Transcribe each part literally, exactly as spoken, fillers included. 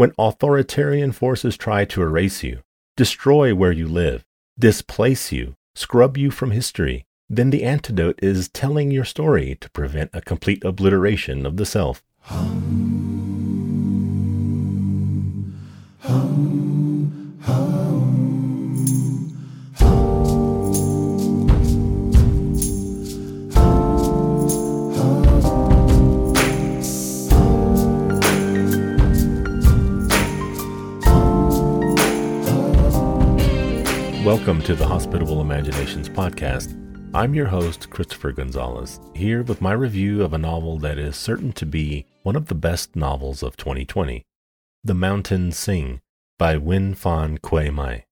when authoritarian forces try to erase you, destroy where you live, displace you, scrub you from history, then the antidote is telling your story to prevent a complete obliteration of the self. Hum, hum, hum, hum, hum. Welcome to the Hospitable Imaginations Podcast. I'm your host, Christopher Gonzalez, here with my review of a novel that is certain to be one of the best novels of twenty twenty, The Mountains Sing by Nguyễn Phan Quế Mai.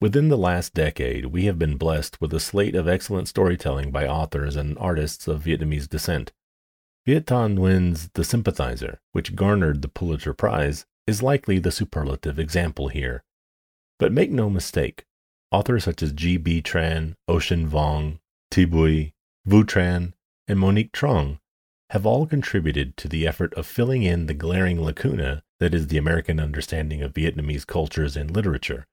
Within the last decade, we have been blessed with a slate of excellent storytelling by authors and artists of Vietnamese descent. Viet Thanh Nguyen's The Sympathizer, which garnered the Pulitzer Prize, is likely the superlative example here. But make no mistake, authors such as G B Tran, Ocean Vuong, Thi Bui, Vu Tran, and Monique Truong have all contributed to the effort of filling in the glaring lacuna that is the American understanding of Vietnamese cultures and literature,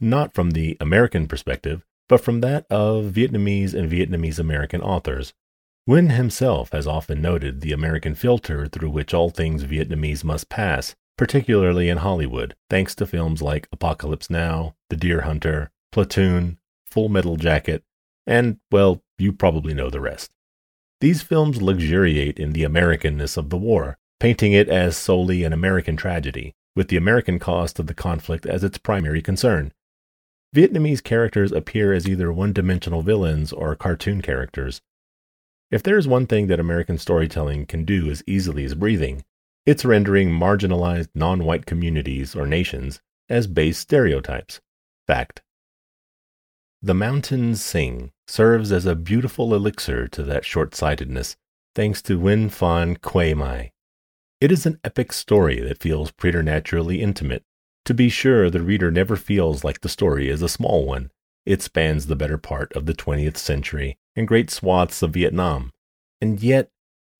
not from the American perspective, but from that of Vietnamese and Vietnamese-American authors. Nguyen himself has often noted the American filter through which all things Vietnamese must pass, particularly in Hollywood, thanks to films like Apocalypse Now, The Deer Hunter, Platoon, Full Metal Jacket, and, well, you probably know the rest. These films luxuriate in the Americanness of the war, painting it as solely an American tragedy, with the American cost of the conflict as its primary concern. Vietnamese characters appear as either one-dimensional villains or cartoon characters. If there is one thing that American storytelling can do as easily as breathing, it's rendering marginalized non-white communities or nations as base stereotypes. Fact. The Mountains Sing serves as a beautiful elixir to that short-sightedness, thanks to Nguyễn Phan Quế Mai. It is an epic story that feels preternaturally intimate. To be sure, the reader never feels like the story is a small one. It spans the better part of the twentieth century and great swaths of Vietnam. And yet,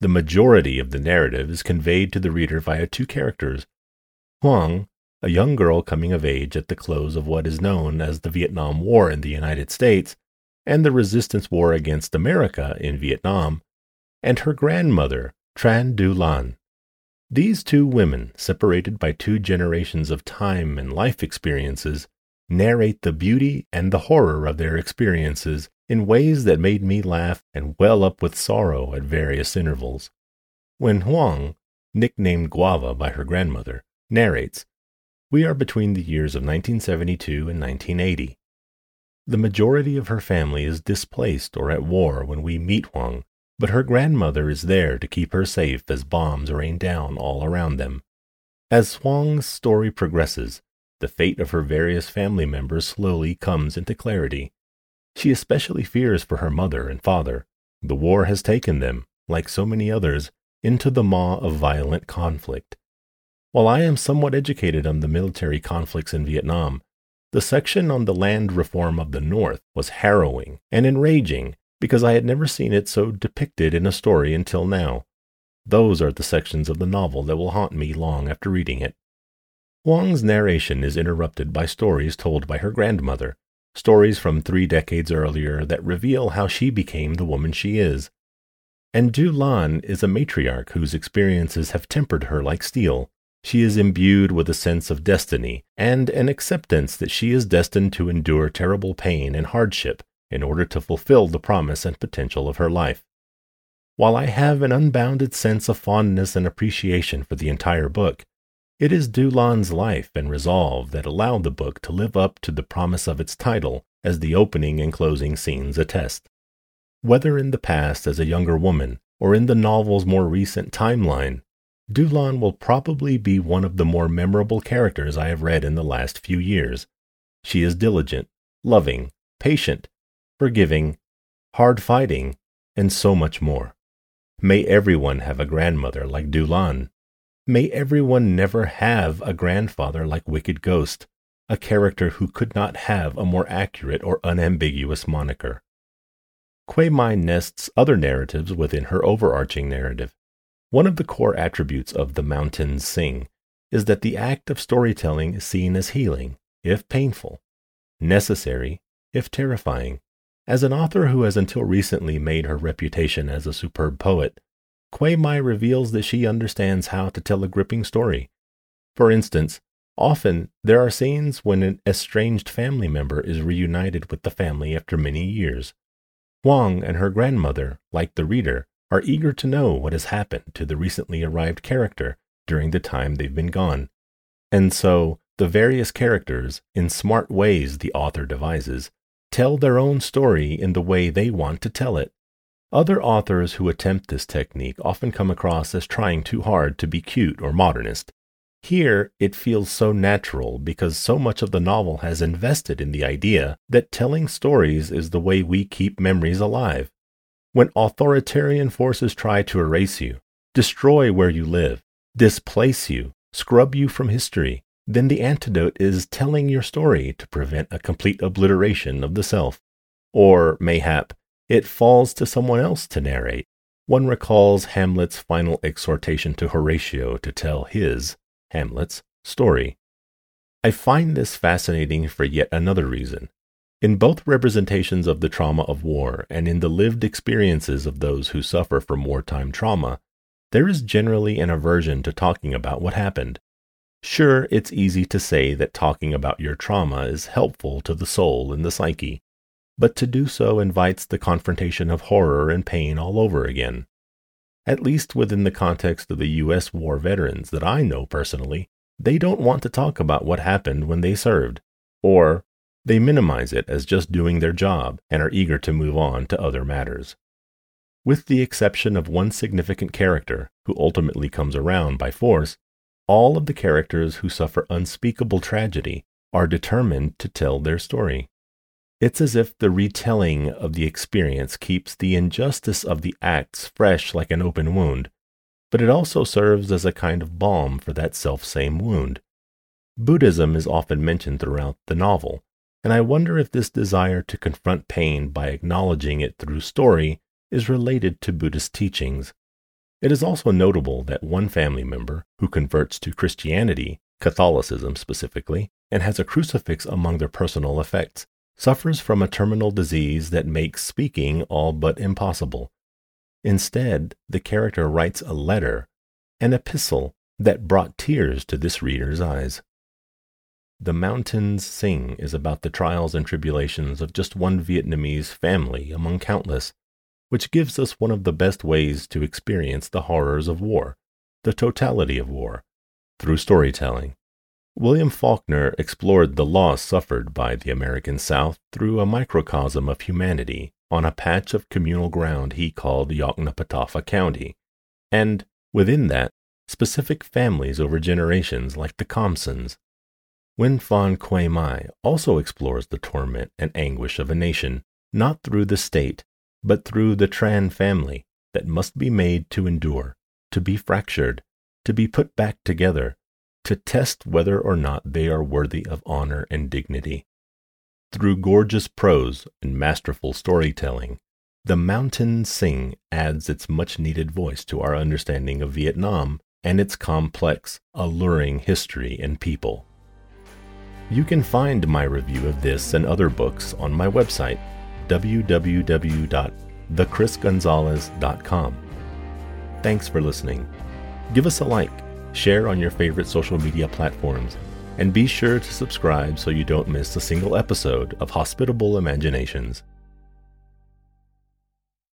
the majority of the narrative is conveyed to the reader via two characters. Hoang, a young girl coming of age at the close of what is known as the Vietnam War in the United States and the resistance war against America in Vietnam, and her grandmother, Trần Diệu Lan. These two women, separated by two generations of time and life experiences, narrate the beauty and the horror of their experiences in ways that made me laugh and well up with sorrow at various intervals. When Hoang, nicknamed Guava by her grandmother, narrates, we are between the years of nineteen seventy-two and nineteen eighty. The majority of her family is displaced or at war when we meet Hoang, but her grandmother is there to keep her safe as bombs rain down all around them. As Hoang's story progresses, the fate of her various family members slowly comes into clarity. She especially fears for her mother and father. The war has taken them, like so many others, into the maw of violent conflict. While I am somewhat educated on the military conflicts in Vietnam, the section on the land reform of the North was harrowing and enraging because I had never seen it so depicted in a story until now. Those are the sections of the novel that will haunt me long after reading it. Hoang's narration is interrupted by stories told by her grandmother, stories from three decades earlier that reveal how she became the woman she is. And Diệu Lan is a matriarch whose experiences have tempered her like steel. She is imbued with a sense of destiny and an acceptance that she is destined to endure terrible pain and hardship in order to fulfill the promise and potential of her life. While I have an unbounded sense of fondness and appreciation for the entire book, it is Diệu Lan's life and resolve that allow the book to live up to the promise of its title, as the opening and closing scenes attest. Whether in the past as a younger woman or in the novel's more recent timeline, Diệu Lan will probably be one of the more memorable characters I have read in the last few years. She is diligent, loving, patient, forgiving, hard fighting, and so much more. May everyone have a grandmother like Diệu Lan. May everyone never have a grandfather like Wicked Ghost, a character who could not have a more accurate or unambiguous moniker. Quế Mai nests other narratives within her overarching narrative. One of the core attributes of The Mountains Sing is that the act of storytelling is seen as healing, if painful, necessary, if terrifying. As an author who has until recently made her reputation as a superb poet, Quế Mai reveals that she understands how to tell a gripping story. For instance, often there are scenes when an estranged family member is reunited with the family after many years. Vuong and her grandmother, like the reader, are eager to know what has happened to the recently arrived character during the time they've been gone. And so, the various characters, in smart ways the author devises, tell their own story in the way they want to tell it. Other authors who attempt this technique often come across as trying too hard to be cute or modernist. Here, it feels so natural because so much of the novel has invested in the idea that telling stories is the way we keep memories alive. When authoritarian forces try to erase you, destroy where you live, displace you, scrub you from history, then the antidote is telling your story to prevent a complete obliteration of the self. Or, mayhap, it falls to someone else to narrate. One recalls Hamlet's final exhortation to Horatio to tell his, Hamlet's, story. I find this fascinating for yet another reason. In both representations of the trauma of war and in the lived experiences of those who suffer from wartime trauma, there is generally an aversion to talking about what happened. Sure, it's easy to say that talking about your trauma is helpful to the soul and the psyche, but to do so invites the confrontation of horror and pain all over again. At least within the context of the U S war veterans that I know personally, they don't want to talk about what happened when they served, or they minimize it as just doing their job and are eager to move on to other matters. With the exception of one significant character, who ultimately comes around by force, all of the characters who suffer unspeakable tragedy are determined to tell their story. It's as if the retelling of the experience keeps the injustice of the acts fresh like an open wound, but it also serves as a kind of balm for that self-same wound. Buddhism is often mentioned throughout the novel, and I wonder if this desire to confront pain by acknowledging it through story is related to Buddhist teachings. It is also notable that one family member, who converts to Christianity, Catholicism specifically, and has a crucifix among their personal effects, suffers from a terminal disease that makes speaking all but impossible. Instead, the character writes a letter, an epistle, that brought tears to this reader's eyes. The Mountains Sing is about the trials and tribulations of just one Vietnamese family among countless, which gives us one of the best ways to experience the horrors of war, the totality of war, through storytelling. William Faulkner explored the loss suffered by the American South through a microcosm of humanity on a patch of communal ground he called Yoknapatawpha County, and, within that, specific families over generations like the Compsons. Nguyễn Phan Quế Mai also explores the torment and anguish of a nation, not through the state, but through the Tran family that must be made to endure, to be fractured, to be put back together, to test whether or not they are worthy of honor and dignity. Through gorgeous prose and masterful storytelling, The Mountains Sing adds its much-needed voice to our understanding of Vietnam and its complex, alluring history and people. You can find my review of this and other books on my website, w w w dot the chris gonzalez dot com. Thanks for listening. Give us a like, share on your favorite social media platforms, and be sure to subscribe so you don't miss a single episode of Hospitable Imaginations.